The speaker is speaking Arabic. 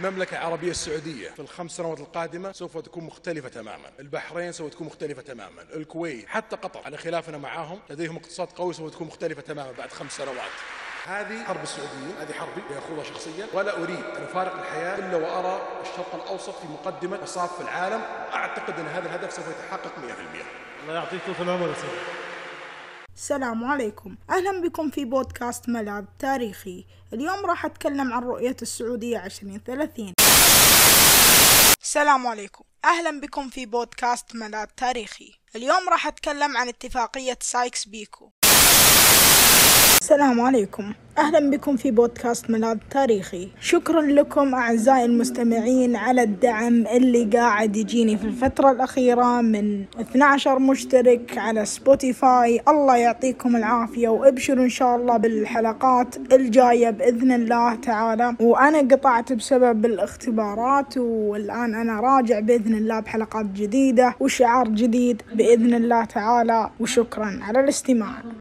المملكة العربية السعودية في ال5 سنوات القادمة سوف تكون مختلفة تماما، البحرين سوف تكون مختلفة تماما، الكويت، حتى قطر على خلافنا معاهم لديهم اقتصاد قوي سوف تكون مختلفة تماما بعد 5 سنوات. هذه حرب السعوديين، هذه حربي بأخوضها شخصيا، ولا أريد أن أفارق الحياة إلا وأرى الشرق الأوسط في مقدمة مصاف العالم، وأعتقد أن هذا الهدف سوف يتحقق 100%. الله يعطيكم في العمر يا سيدي. السلام عليكم، أهلا بكم في بودكاست ملاذ تاريخي. اليوم راح أتكلم عن رؤية السعودية 2030. السلام عليكم، أهلا بكم في بودكاست ملاذ تاريخي. اليوم راح أتكلم عن اتفاقية سايكس بيكو. السلام عليكم، أهلا بكم في بودكاست ملاذ تاريخي. شكرا لكم أعزائي المستمعين على الدعم اللي قاعد يجيني في الفترة الأخيرة من 12 مشترك على سبوتيفاي. الله يعطيكم العافية، وابشروا إن شاء الله بالحلقات الجاية بإذن الله تعالى. وأنا قطعت بسبب الاختبارات، والآن أنا راجع بإذن الله بحلقات جديدة وشعار جديد بإذن الله تعالى، وشكرا على الاستماع.